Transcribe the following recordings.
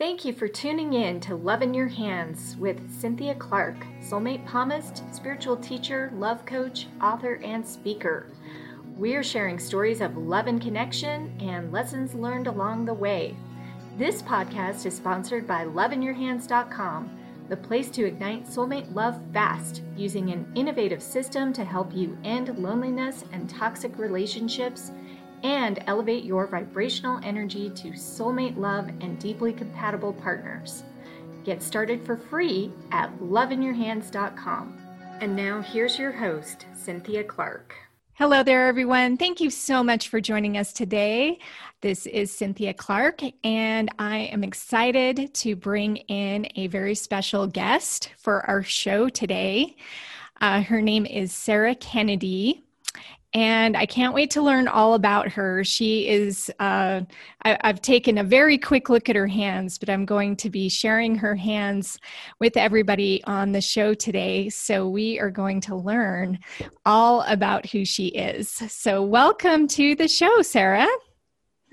Thank you for tuning in to Love in Your Hands with Cynthia Clark, soulmate palmist, spiritual teacher, love coach, author, and speaker. We're sharing stories of love and connection and lessons learned along the way. This podcast is sponsored by LoveInYourHands.com, the place to ignite soulmate love fast, using an innovative system to help you end loneliness and toxic relationships, and elevate your vibrational energy to soulmate love and deeply compatible partners. Get started for free at loveinyourhands.com. And now here's your host, Cynthia Clark. Hello there, everyone. Thank you so much for joining us today. This is Cynthia Clark, and I am excited to bring in a very special guest for our show today. Her name is Sarah Kennedy. And I can't wait to learn all about her. She is, I've taken a very quick look at her hands, but I'm going to be sharing her hands with everybody on the show today. So we are going to learn all about who she is. So welcome to the show, Sarah.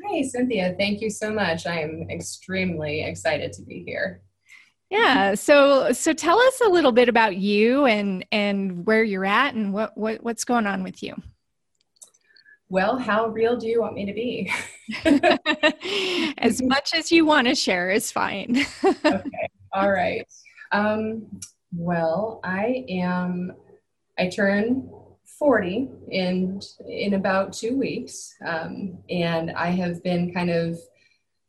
Hi, Cynthia. Thank you so much. I am extremely excited to be here. Yeah. So tell us a little bit about you and where you're at and what's going on with you. Well, how real do you want me to be? As much as you want to share is fine. Okay. All right. Well, I turn 40 in about 2 weeks. And I have been kind of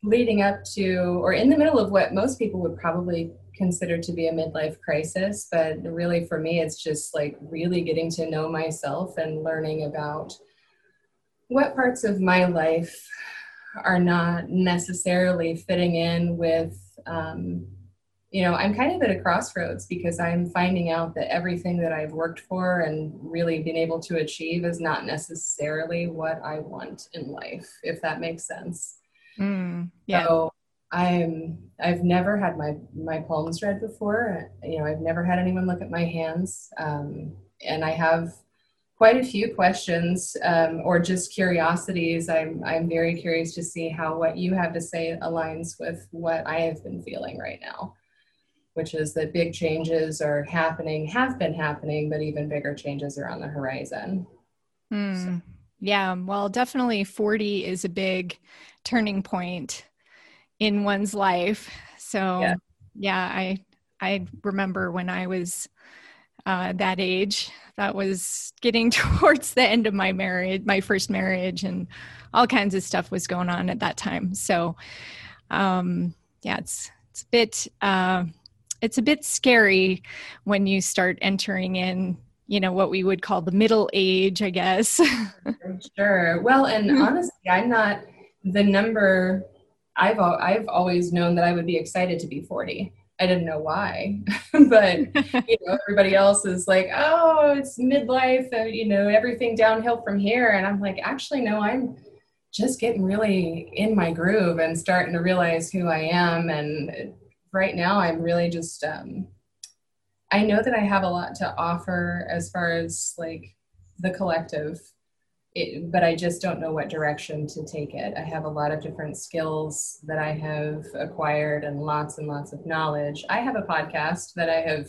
leading up to, or in the middle of what most people would probably consider to be a midlife crisis. But really for me, it's just like really getting to know myself and learning about what parts of my life are not necessarily fitting in with, I'm kind of at a crossroads because I'm finding out that everything that I've worked for and really been able to achieve is not necessarily what I want in life, if that makes sense. Mm, yeah. So I've never had my palms read before. I've never had anyone look at my hands. And I have quite a few questions, or just curiosities. I'm very curious to see how what you have to say aligns with what I have been feeling right now, which is that big changes are happening, have been happening, but even bigger changes are on the horizon. Mm, so. Yeah. Well, definitely 40 is a big turning point in one's life. So yeah, I remember when I was that age, that was getting towards the end of my marriage, my first marriage, and all kinds of stuff was going on at that time. So, it's a bit scary when you start entering in, what we would call the middle age, I guess. Sure. Well, and honestly, I'm not the number. I've always known that I would be excited to be 40. I didn't know why, but everybody else is like, oh, it's midlife, and everything downhill from here. And I'm like, actually, no, I'm just getting really in my groove and starting to realize who I am. And right now I'm really just, I know that I have a lot to offer as far as like the collective, but I just don't know what direction to take it. I have a lot of different skills that I have acquired and lots of knowledge. I have a podcast that I have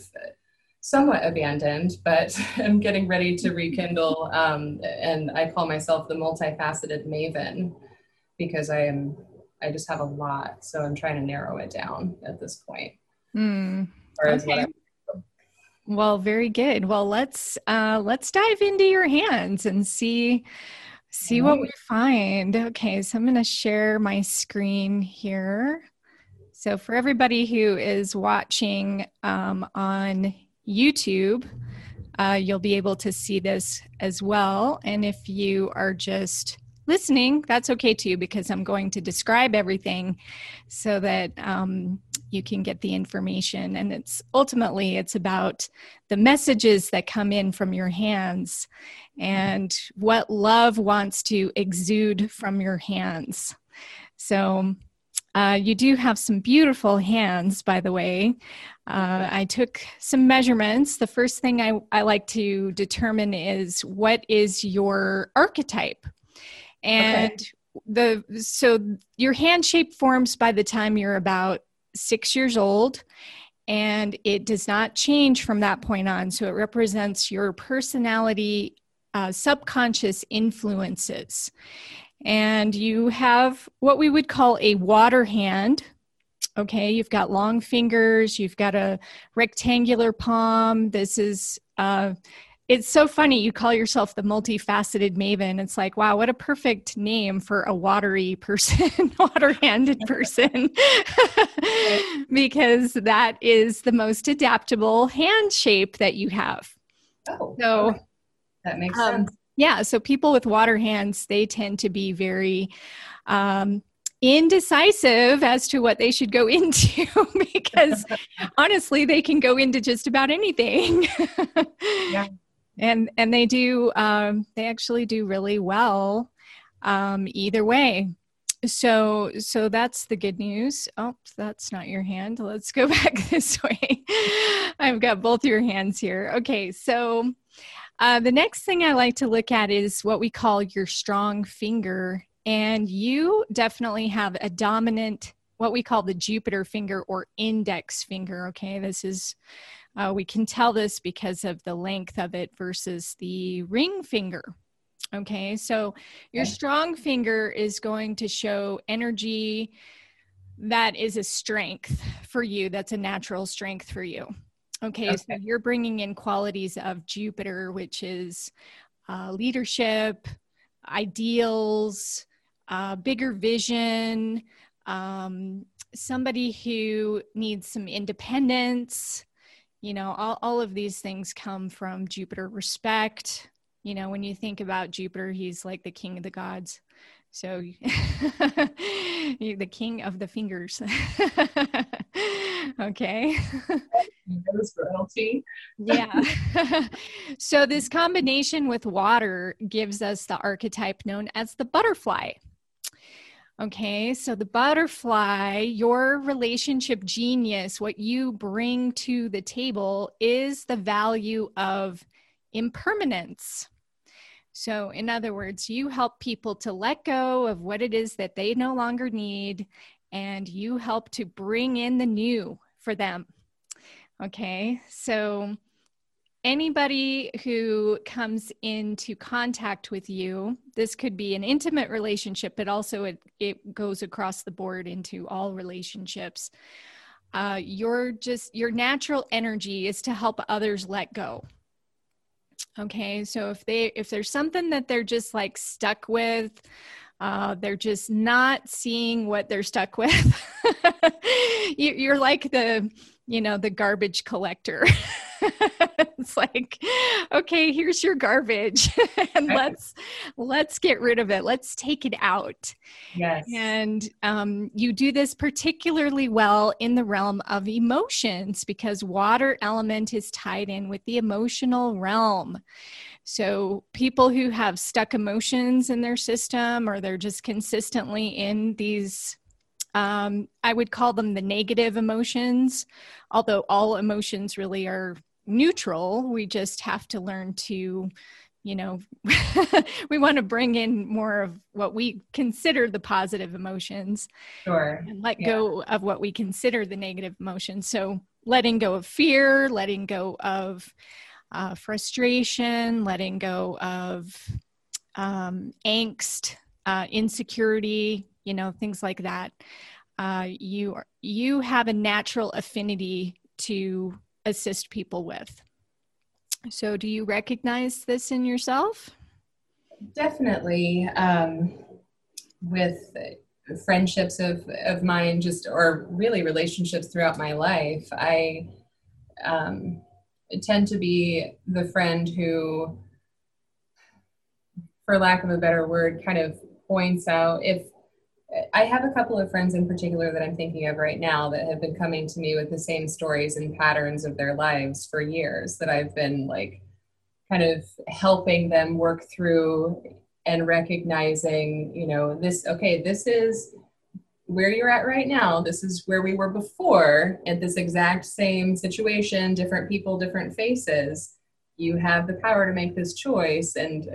somewhat abandoned, but I'm getting ready to rekindle. And I call myself the multifaceted maven because I just have a lot. So I'm trying to narrow it down at this point. Mm, okay. Well, very good. Well, let's dive into your hands and see what we find. Okay, so I'm going to share my screen here. So for everybody who is watching on YouTube, you'll be able to see this as well. And if you are just listening, that's okay too, because I'm going to describe everything so that you can get the information. And it's about the messages that come in from your hands and what love wants to exude from your hands. So you do have some beautiful hands, by the way. I took some measurements. The first thing I like to determine is what is your archetype? And so your hand shape forms by the time you're about 6 years old, and it does not change from that point on. So it represents your personality, subconscious influences. And you have what we would call a water hand. Okay, you've got long fingers, you've got a rectangular palm. This is, it's so funny, you call yourself the multifaceted maven. It's like, wow, what a perfect name for a watery person, water-handed person, because that is the most adaptable hand shape that you have. Oh, so that makes sense. Yeah, so people with water hands, they tend to be very indecisive as to what they should go into, because honestly, they can go into just about anything. Yeah. And they do, they actually do really well either way. So that's the good news. Oh, that's not your hand. Let's go back this way. I've got both your hands here. Okay, so the next thing I like to look at is what we call your strong finger. And you definitely have a dominant, what we call the Jupiter finger or index finger, okay? This is, we can tell this because of the length of it versus the ring finger, okay? So your strong finger is going to show energy that is a strength for you, that's a natural strength for you. Okay, so you're bringing in qualities of Jupiter, which is leadership, ideals, bigger vision, somebody who needs some independence, you know, all of these things come from Jupiter. Respect, you know, when you think about Jupiter, he's like the king of the gods. So you're the king of the fingers. Okay. Yeah. So this combination with water gives us the archetype known as the butterfly. Okay. So the butterfly, your relationship genius, what you bring to the table is the value of impermanence. So in other words, you help people to let go of what it is that they no longer need, and you help to bring in the new for them. Okay, so anybody who comes into contact with you, this could be an intimate relationship, but also it goes across the board into all relationships. Your natural energy is to help others let go. Okay, so if there's something that they're just like stuck with, they're just not seeing what they're stuck with. You're like the, you know, the garbage collector. It's like, okay, here's your garbage, and let's get rid of it. Let's take it out. Yes. And you do this particularly well in the realm of emotions, because water element is tied in with the emotional realm. So people who have stuck emotions in their system, or they're just consistently in these, I would call them the negative emotions, although all emotions really are neutral. We just have to learn to, you know, we want to bring in more of what we consider the positive emotions. Sure. And let go of what we consider the negative emotions. So letting go of fear, letting go of frustration, letting go of angst, insecurity, you know, things like that. You have a natural affinity to assist people with. So do you recognize this in yourself? Definitely. With friendships of mine, just, or really relationships throughout my life, I tend to be the friend who, for lack of a better word, kind of points out. If I have a couple of friends in particular that I'm thinking of right now that have been coming to me with the same stories and patterns of their lives for years, that I've been like kind of helping them work through and recognizing, you know, this, okay, this is where you're at right now. This is where we were before, at this exact same situation, different people, different faces. You have the power to make this choice. And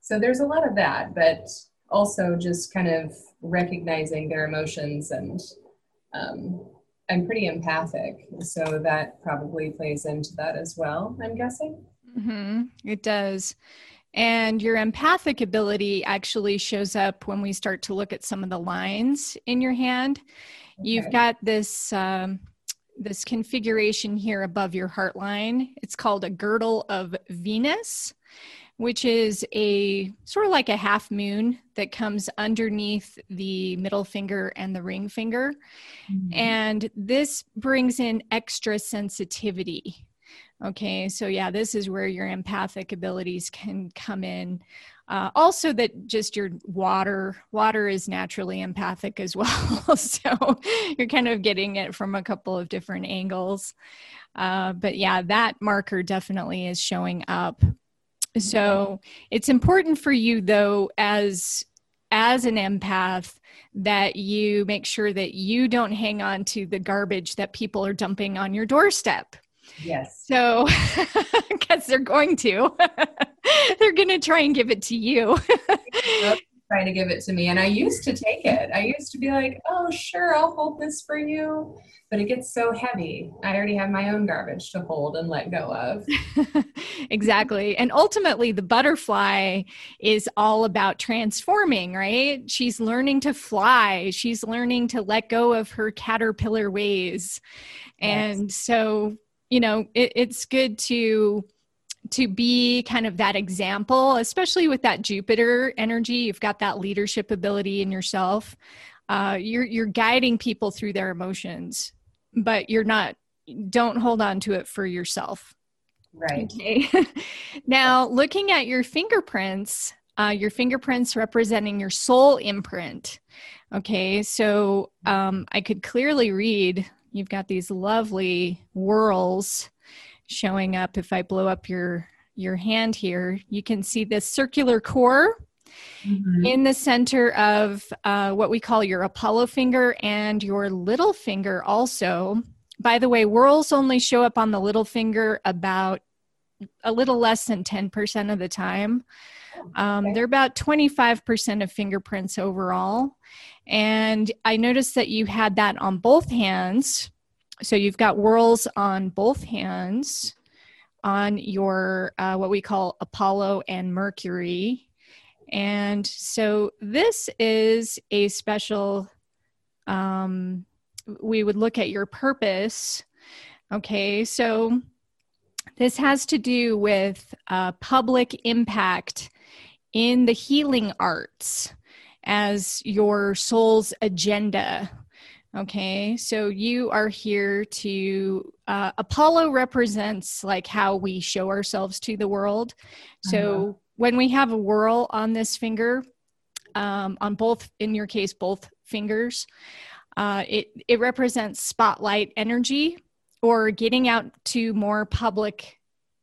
so there's a lot of that, but also just kind of recognizing their emotions and I'm pretty empathic, so that probably plays into that as well, I'm guessing. Mm-hmm. It does. And your empathic ability actually shows up when we start to look at some of the lines in your hand. Okay. You've got this this configuration here above your heart line. It's called a Girdle of Venus, which is a sort of like a half moon that comes underneath the middle finger and the ring finger. Mm-hmm. And this brings in extra sensitivity. Okay, so yeah, this is where your empathic abilities can come in. Also that just your water is naturally empathic as well. So you're kind of getting it from a couple of different angles. But yeah, that marker definitely is showing up. So it's important for you though, as an empath, that you make sure that you don't hang on to the garbage that people are dumping on your doorstep. Yes. So, because they're going to, they're going to try and give it to you. Trying to give it to me. And I used to take it. I used to be like, oh, sure, I'll hold this for you. But it gets so heavy. I already have my own garbage to hold and let go of. Exactly. And ultimately, the butterfly is all about transforming, right? She's learning to fly. She's learning to let go of her caterpillar ways. Yes. And so, you know, it's good to be kind of that example, especially with that Jupiter energy. You've got that leadership ability in yourself. You're guiding people through their emotions, but don't hold on to it for yourself. Right. Okay. Now, looking at your fingerprints representing your soul imprint. Okay. So, I could clearly read, you've got these lovely whorls showing up. If I blow up your hand here, you can see this circular core in the center of what we call your Apollo finger and your little finger also. By the way, whorls only show up on the little finger about a little less than 10% of the time. They're about 25% of fingerprints overall. And I noticed that you had that on both hands. So you've got whorls on both hands on your, what we call Apollo and Mercury. And so this is a special, we would look at your purpose. Okay, so this has to do with public impact in the healing arts as your soul's agenda. Okay, so you are here to, Apollo represents like how we show ourselves to the world. So when we have a whirl on this finger, on both, in your case, both fingers, it represents spotlight energy or getting out to more public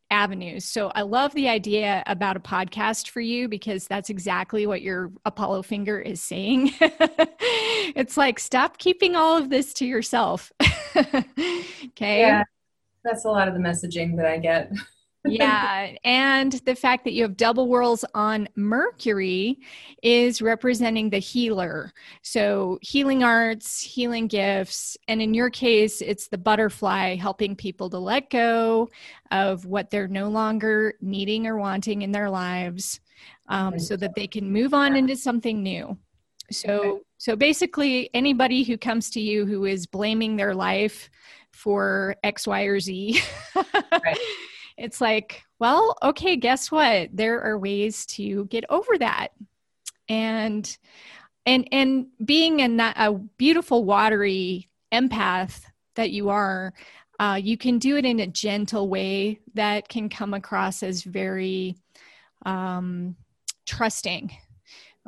avenues. So I love the idea about a podcast for you, because that's exactly what your Apollo finger is saying. It's like, stop keeping all of this to yourself. Okay. Yeah, that's a lot of the messaging that I get. Yeah. And the fact that you have double whirls on Mercury is representing the healer. So healing arts, healing gifts. And in your case, it's the butterfly helping people to let go of what they're no longer needing or wanting in their lives, so that they can move on into something new. So basically anybody who comes to you who is blaming their life for X, Y, or Z, right. It's like, well, okay, guess what? There are ways to get over that. And being a beautiful, watery empath that you are, you can do it in a gentle way that can come across as very trusting.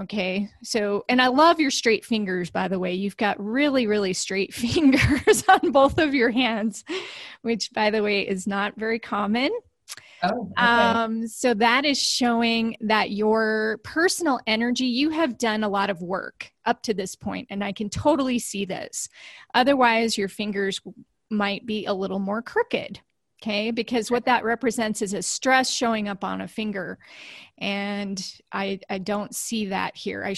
Okay. So, and I love your straight fingers, by the way. You've got really, really straight fingers on both of your hands, which, by the way, is not very common. Oh, okay. So that is showing that your personal energy, you have done a lot of work up to this point, and I can totally see this. Otherwise, your fingers might be a little more crooked. Okay, because what that represents is a stress showing up on a finger, and I don't see that here.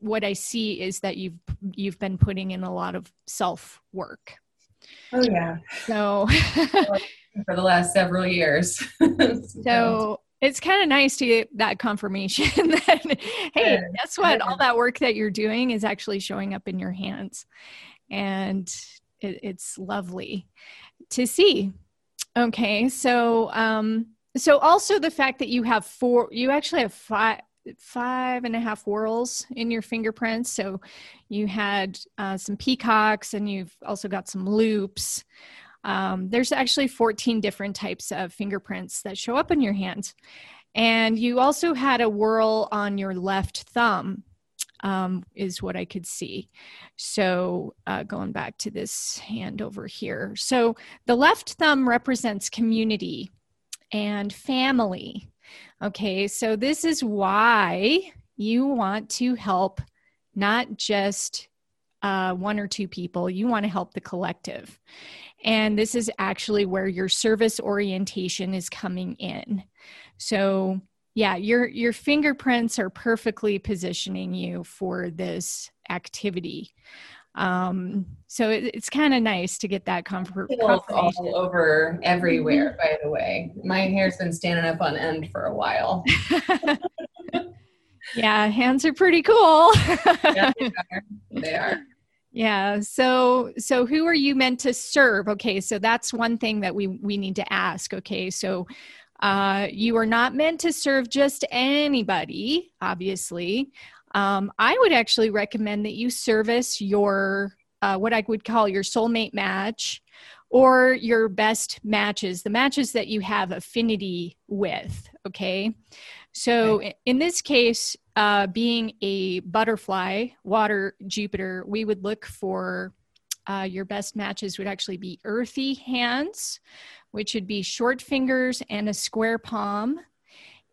What I see is that you've been putting in a lot of self work. Oh yeah. So for the last several years. So it's kind of nice to get that confirmation that hey, guess what? All that work that you're doing is actually showing up in your hands, and it's lovely to see. Okay, so so also the fact that you have five and a half whorls in your fingerprints. So you had some peacocks, and you've also got some loops. There's actually 14 different types of fingerprints that show up in your hands, and you also had a whorl on your left thumb, is what I could see. So going back to this hand over here. So the left thumb represents community and family. Okay, so this is why you want to help not just one or two people. You want to help the collective. And this is actually where your service orientation is coming in. So yeah, your fingerprints are perfectly positioning you for this activity. So it's kind of nice to get that comfort. All over everywhere, by the way. My hair's been standing up on end for a while. Yeah, hands are pretty cool. Yeah, they are. They are. Yeah. So who are you meant to serve? Okay, so that's one thing that we need to ask. Okay, so you are not meant to serve just anybody, obviously. I would actually recommend that you service your, what I would call your soulmate match or your best matches, the matches that you have affinity with. Okay. So in this case, being a butterfly, water, Jupiter, we would look for your best matches would actually be earthy hands, which would be short fingers and a square palm.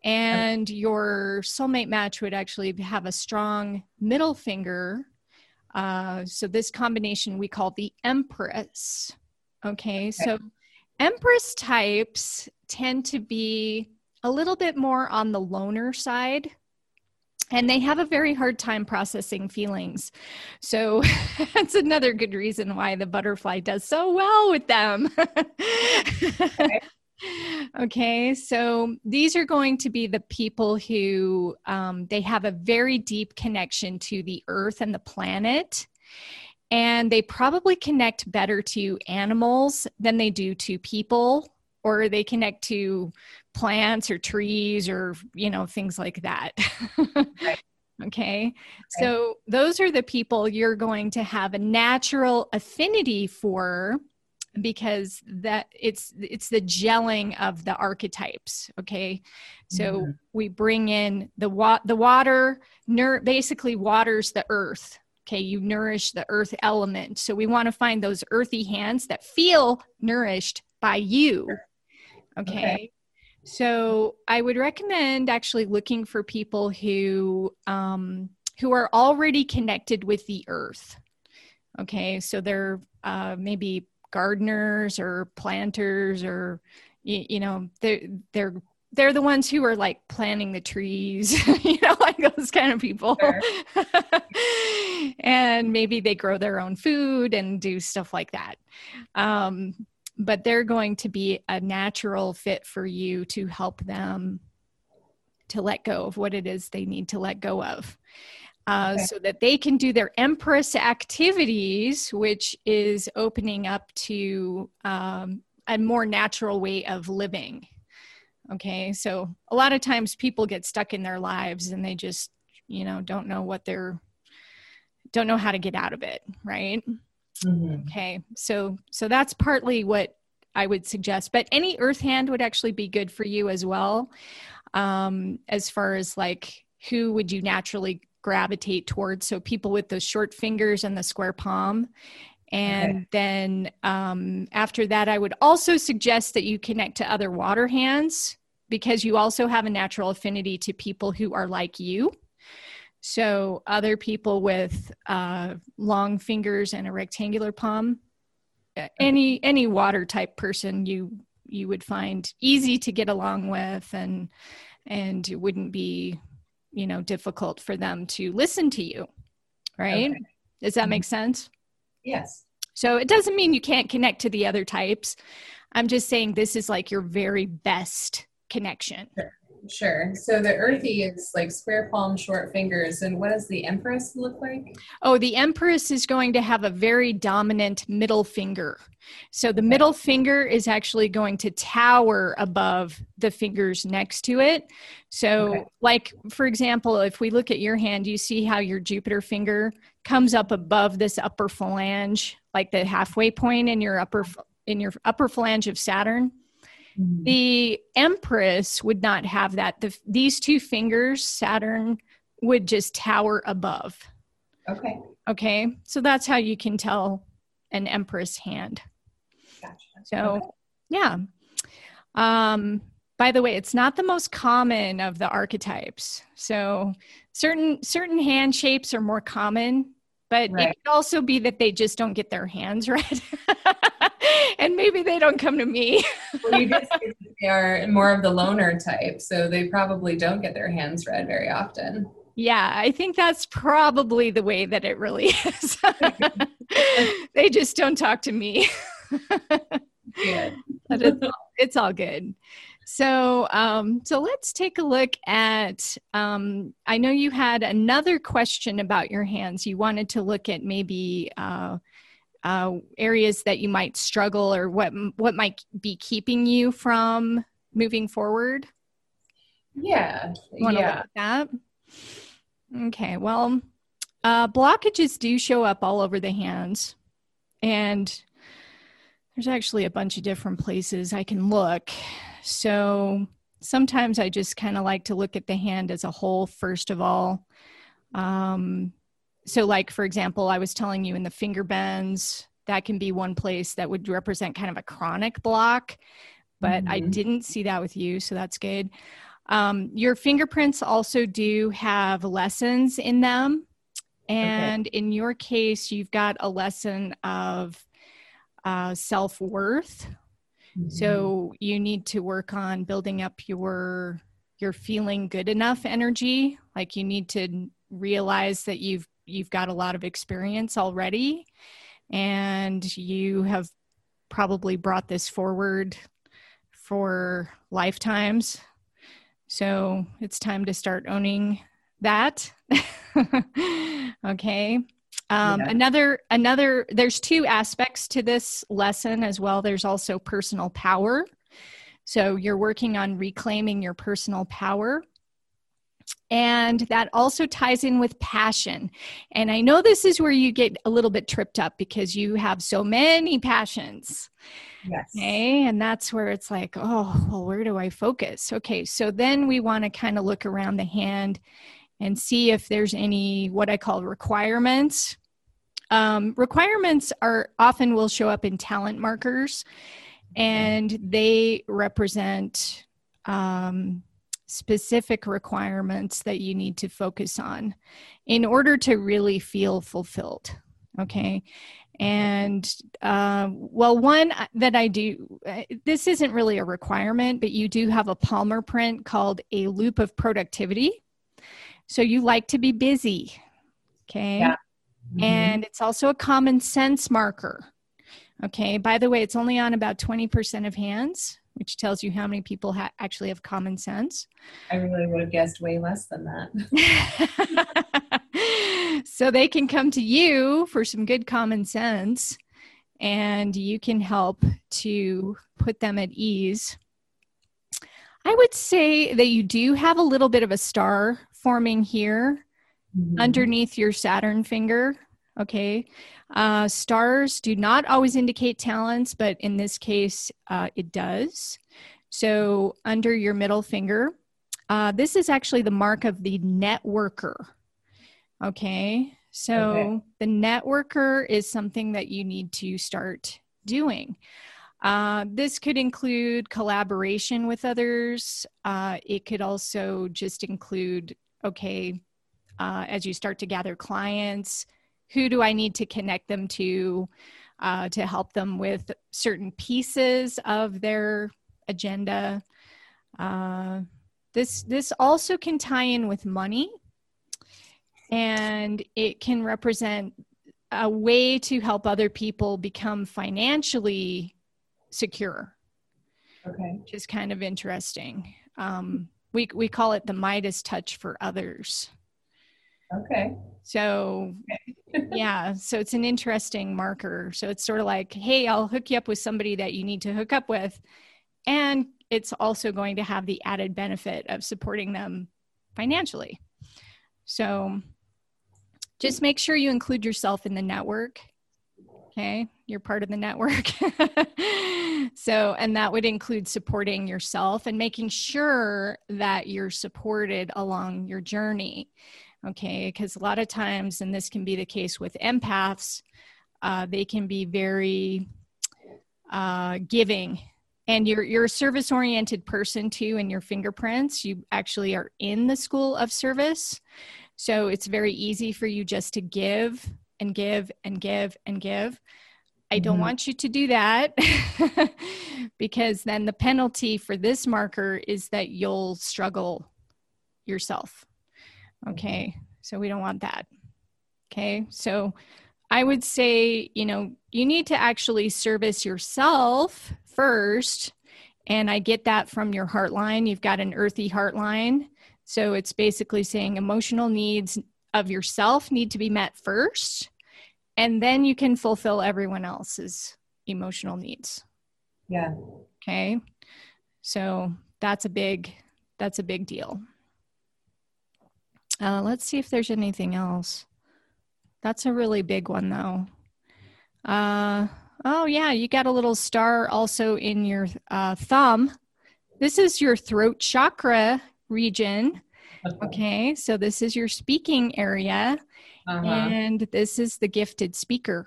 And your soulmate match would actually have a strong middle finger. So this combination we call the Empress. Okay, so Empress types tend to be a little bit more on the loner side. And they have a very hard time processing feelings. So that's another good reason why the butterfly does so well with them. Okay, so these are going to be the people who, they have a very deep connection to the earth and the planet. And they probably connect better to animals than they do to people. Or they connect to plants or trees or, you know, things like that. Right. Okay. So those are the people you're going to have a natural affinity for, because that it's the gelling of the archetypes. Okay. So we bring in the water, basically waters the earth. Okay, you nourish the earth element. So we want to find those earthy hands that feel nourished by you. Okay. So I would recommend actually looking for people who are already connected with the earth. Okay, so they're maybe gardeners or planters, or you know, they're the ones who are like planting the trees, you know, like those kind of people. Sure. And maybe they grow their own food and do stuff like that. But they're going to be a natural fit for you to help them to let go of what it is they need to let go of, so that they can do their Empress activities, which is opening up to a more natural way of living. Okay, so a lot of times people get stuck in their lives and they just, you know, don't know how to get out of it, right? Okay, so that's partly what I would suggest, but any earth hand would actually be good for you as well. As far as like, who would you naturally gravitate towards? So people with those short fingers and the square palm. And then after that, I would also suggest that you connect to other water hands, because you also have a natural affinity to people who are like you. So other people with long fingers and a rectangular palm, any water type person, you you would find easy to get along with, and it wouldn't be, you know, difficult for them to listen to you, right? Okay. Does that make sense? Yes. So it doesn't mean you can't connect to the other types. I'm just saying this is like your very best connection. Sure. So the earthy is like square palm, short fingers. And what does the empress look like? Oh, the empress is going to have a very dominant middle finger. So the middle finger is actually going to tower above the fingers next to it. So like, for example, if we look at your hand, you see how your Jupiter finger comes up above this upper phalange, like the halfway point in your upper phalange of Saturn. The empress would not have that. These two fingers, Saturn, would just tower above. Okay. Okay. So that's how you can tell an empress hand. Gotcha. So, yeah. By the way, it's not the most common of the archetypes. So certain hand shapes are more common, but it could also be that they just don't get their hands right. And maybe they don't come to me. Well, you did say that they are more of the loner type, so they probably don't get their hands read very often. Yeah, I think that's probably the way that it really is. They just don't talk to me. Yeah. But it's all good. So, so let's take a look at, I know you had another question about your hands. You wanted to look at maybe areas that you might struggle, or what might be keeping you from moving forward. Yeah. Want to look at that? Okay. Well, blockages do show up all over the hands, and there's actually a bunch of different places I can look. So sometimes I just kind of like to look at the hand as a whole, first of all. So like, for example, I was telling you in the finger bends, that can be one place that would represent kind of a chronic block, but I didn't see that with you. So that's good. Your fingerprints also do have lessons in them. And in your case, you've got a lesson of self-worth. So you need to work on building up your feeling good enough energy. Like you need to realize that you've got a lot of experience already, and you have probably brought this forward for lifetimes. So it's time to start owning that. Okay. Another, there's two aspects to this lesson as well. There's also personal power. So you're working on reclaiming your personal power. And that also ties in with passion. And I know this is where you get a little bit tripped up because you have so many passions. Yes. Okay. And that's where it's like, oh, well, where do I focus? Okay. So then we want to kind of look around the hand and see if there's any, what I call requirements. Requirements are often will show up in talent markers, and they represent, specific requirements that you need to focus on in order to really feel fulfilled. Okay. And, well, one that I do, this isn't really a requirement, but you do have a Palmer print called a loop of productivity. So you like to be busy. Okay. Yeah. And it's also a common sense marker. Okay. By the way, it's only on about 20% of hands, which tells you how many people actually have common sense. I really would have guessed way less than that. So they can come to you for some good common sense, and you can help to put them at ease. I would say that you do have a little bit of a star forming here underneath your Saturn finger. Okay. Stars do not always indicate talents, but in this case, it does. So under your middle finger, this is actually the mark of the networker. Okay. So the networker is something that you need to start doing. This could include collaboration with others. It could also just include, as you start to gather clients, who do I need to connect them to? to help them with certain pieces of their agenda. This also can tie in with money, and it can represent a way to help other people become financially secure. Okay. Which is kind of interesting. We call it the Midas touch for others. Okay. So yeah, so it's an interesting marker. So it's sort of like, hey, I'll hook you up with somebody that you need to hook up with. And it's also going to have the added benefit of supporting them financially. So just make sure you include yourself in the network. Okay. You're part of the network. So, and that would include supporting yourself and making sure that you're supported along your journey. Okay. Because a lot of times, and this can be the case with empaths, they can be very giving. And you're a service-oriented person too, in your fingerprints. You actually are in the school of service. So it's very easy for you just to give and give and give and give. I don't want you to do that because then the penalty for this marker is that you'll struggle yourself. Okay. So we don't want that. Okay. So I would say, you know, you need to actually service yourself first. And I get that from your heart line. You've got an earthy heart line. So it's basically saying emotional needs of yourself need to be met first, and then you can fulfill everyone else's emotional needs. Yeah. Okay. So that's a big deal. Let's see if there's anything else. That's a really big one though. Oh yeah, you got a little star also in your thumb. This is your throat chakra region. Okay, so this is your speaking area, and this is the gifted speaker.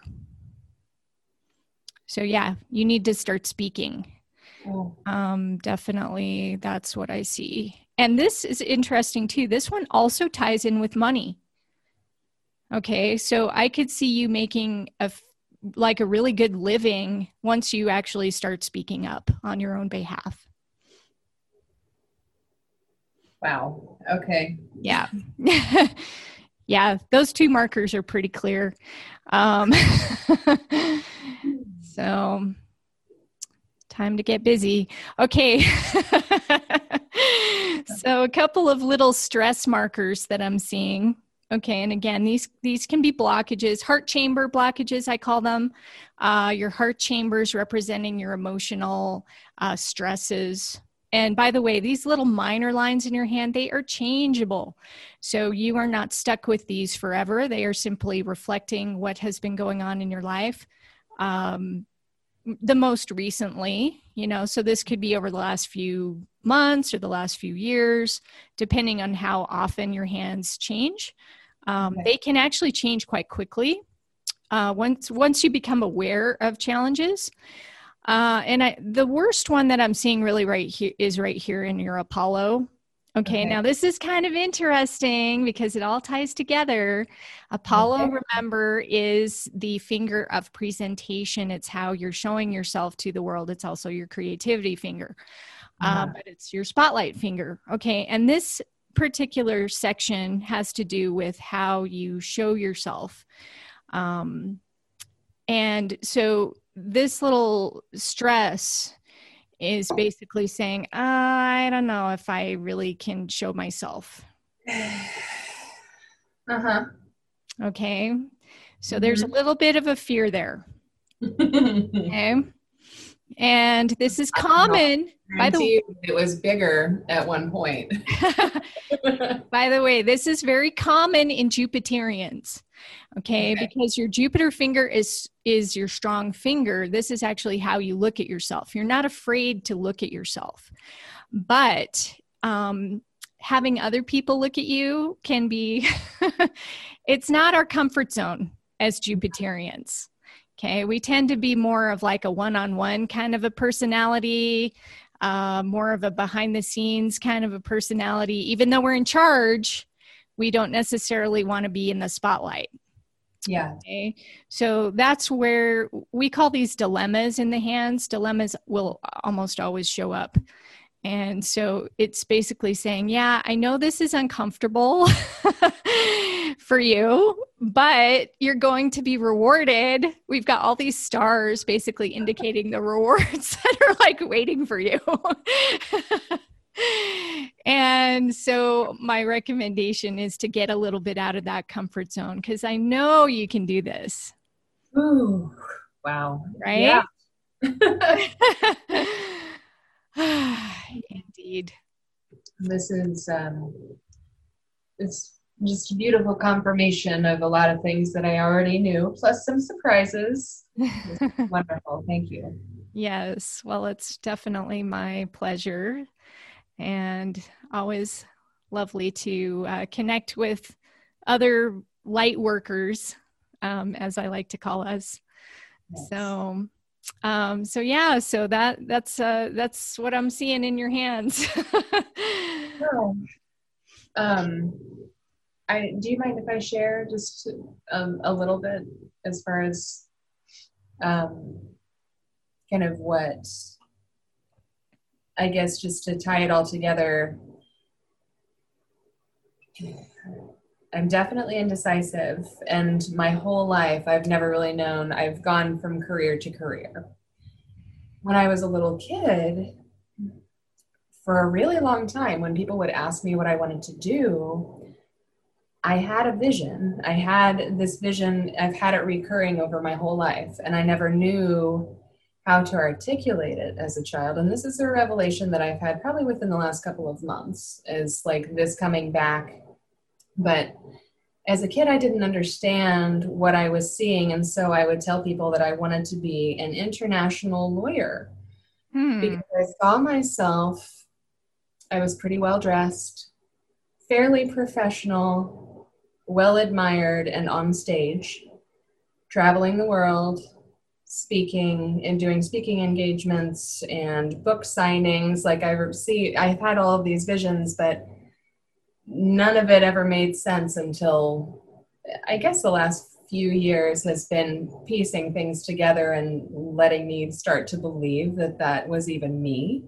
So yeah, you need to start speaking. Cool. Definitely, that's what I see. And this is interesting too. This one also ties in with money. Okay, so I could see you making a really good living once you actually start speaking up on your own behalf. Wow. Okay. Yeah. Yeah. Those two markers are pretty clear. So time to get busy. Okay. So a couple of little stress markers that I'm seeing. Okay. And again, these can be blockages, heart chamber blockages, I call them. Your heart chambers representing your emotional stresses. And by the way, these little minor lines in your hand, they are changeable. So you are not stuck with these forever. They are simply reflecting what has been going on in your life. The most recently, you know, so this could be over the last few months or the last few years, depending on how often your hands change. They can actually change quite quickly once you become aware of challenges. The worst one that I'm seeing really right here is right here in your Apollo. Okay. Now this is kind of interesting because it all ties together. Apollo, remember, is the finger of presentation. It's how you're showing yourself to the world. It's also your creativity finger, but it's your spotlight finger. Okay. And this particular section has to do with how you show yourself. And so this little stress is basically saying, I don't know if I really can show myself. Okay. So there's a little bit of a fear there. Okay. And this is common. By the way, it was bigger at one point. By the way, this is very common in Jupiterians. Okay, because your Jupiter finger is your strong finger. This is actually how you look at yourself. You're not afraid to look at yourself, but having other people look at you can be, it's not our comfort zone as Jupiterians. Okay, we tend to be more of like a one-on-one kind of a personality, more of a behind the scenes kind of a personality. Even though we're in charge, we don't necessarily want to be in the spotlight. Yeah. Okay. So that's where we call these dilemmas in the hands. Dilemmas will almost always show up. And so it's basically saying, yeah, I know this is uncomfortable for you, but you're going to be rewarded. We've got all these stars basically indicating the rewards that are like waiting for you. And so my recommendation is to get a little bit out of that comfort zone, because I know you can do this. Ooh, wow. Right? Yeah. Indeed. This is it's just a beautiful confirmation of a lot of things that I already knew, plus some surprises. Wonderful. Thank you. Yes. Well, it's definitely my pleasure. And always lovely to connect with other light workers, as I like to call us. Yes. So yeah, so that's what I'm seeing in your hands. Do you mind if I share just a little bit as far as kind of what? I guess just to tie it all together, I'm definitely indecisive, and my whole life I've never really known. I've gone from career to career. When I was a little kid, for a really long time, when people would ask me what I wanted to do, I had a vision. I had this vision. I've had it recurring over my whole life, and I never knew how to articulate it as a child. And this is a revelation that I've had probably within the last couple of months, is like this coming back. But as a kid, I didn't understand what I was seeing. And so I would tell people that I wanted to be an international lawyer because I saw myself, I was pretty well dressed, fairly professional, well admired, and on stage, traveling the world, speaking and doing speaking engagements and book signings. Like I've had all of these visions, but none of it ever made sense until I guess the last few years has been piecing things together and letting me start to believe that that was even me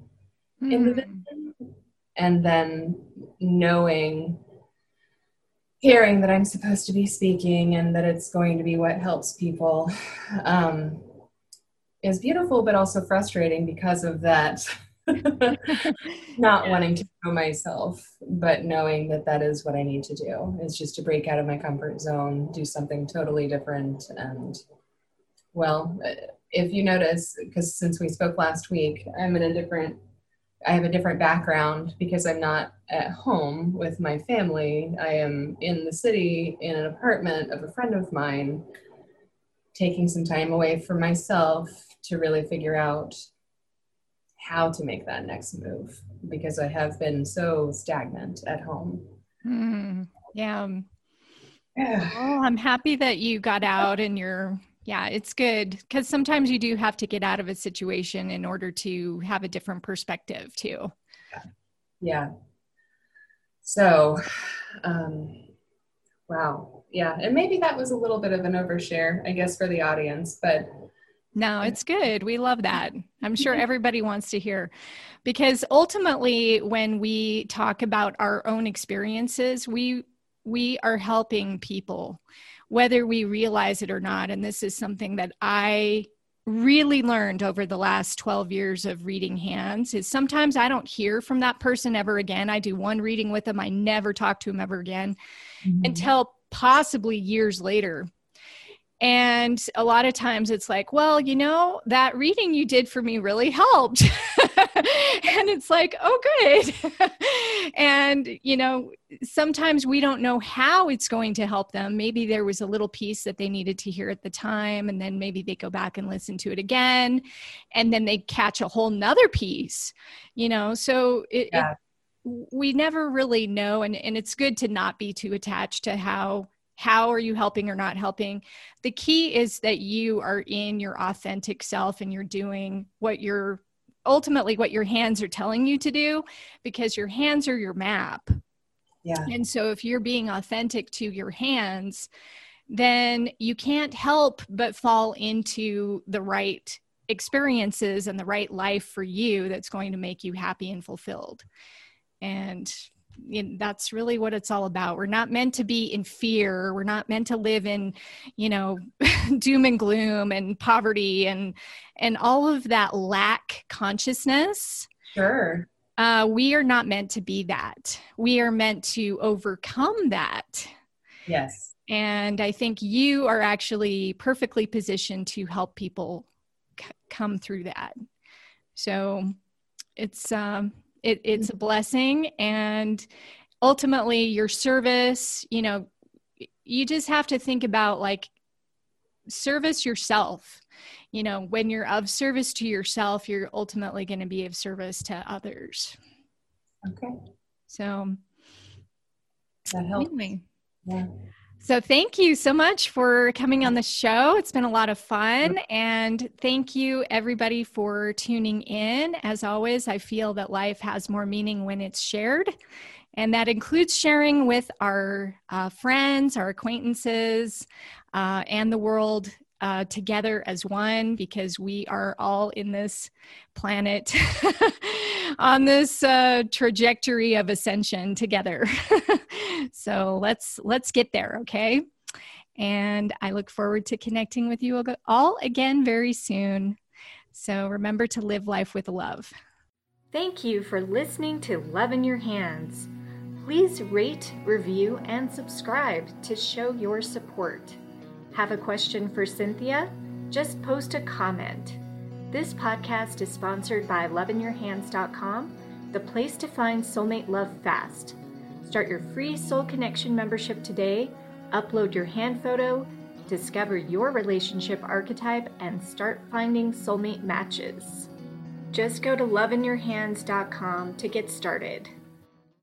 in the vision. And then hearing that I'm supposed to be speaking and that it's going to be what helps people. Is beautiful, but also frustrating because of that, not wanting to know myself, but knowing that that is what I need to do, is just to break out of my comfort zone, do something totally different. And well, if you notice, because since we spoke last week, I have a different background because I'm not at home with my family. I am in the city in an apartment of a friend of mine, taking some time away for myself to really figure out how to make that next move, because I have been so stagnant at home. Yeah. Well, I'm happy that you got out, and it's good, because sometimes you do have to get out of a situation in order to have a different perspective too. Yeah. So, wow. Yeah. And maybe that was a little bit of an overshare, I guess, for the audience, but. No, it's good. We love that. I'm sure everybody wants to hear, because ultimately when we talk about our own experiences, we are helping people, whether we realize it or not. And this is something that I really learned over the last 12 years of reading hands, is sometimes I don't hear from that person ever again. I do one reading with them. I never talk to them ever again until possibly years later. And a lot of times it's like, well, that reading you did for me really helped. And it's like, oh, good. And, sometimes we don't know how it's going to help them. Maybe there was a little piece that they needed to hear at the time, and then maybe they go back and listen to it again, and then they catch a whole nother piece, so we never really know. And it's good to not be too attached to how are you helping or not helping. The key is that you are in your authentic self, and you're doing what your hands are telling you to do, because your hands are your map. And so if you're being authentic to your hands, then you can't help but fall into the right experiences and the right life for you that's going to make you happy and fulfilled. And that's really what it's all about. We're not meant to be in fear. We're not meant to live in, doom and gloom and poverty and all of that lack consciousness. Sure. We are not meant to be that. We are meant to overcome that. Yes. And I think you are actually perfectly positioned to help people come through that. So it's a blessing. And ultimately your service, you just have to think about service yourself. When you're of service to yourself, you're ultimately going to be of service to others. Okay. So that helps. Anyway. Yeah. So thank you so much for coming on the show. It's been a lot of fun. And thank you everybody for tuning in. As always, I feel that life has more meaning when it's shared. And that includes sharing with our friends, our acquaintances, and the world together as one, because we are all in this planet on this trajectory of ascension together. So let's get there, okay? And I look forward to connecting with you all again very soon. So remember to live life with love. Thank you for listening to Love in Your Hands. Please rate, review, and subscribe to show your support. Have a question for Cynthia? Just post a comment. This podcast is sponsored by LoveInYourHands.com, the place to find soulmate love fast. Start your free Soul Connection membership today, upload your hand photo, discover your relationship archetype, and start finding soulmate matches. Just go to LoveInYourHands.com to get started.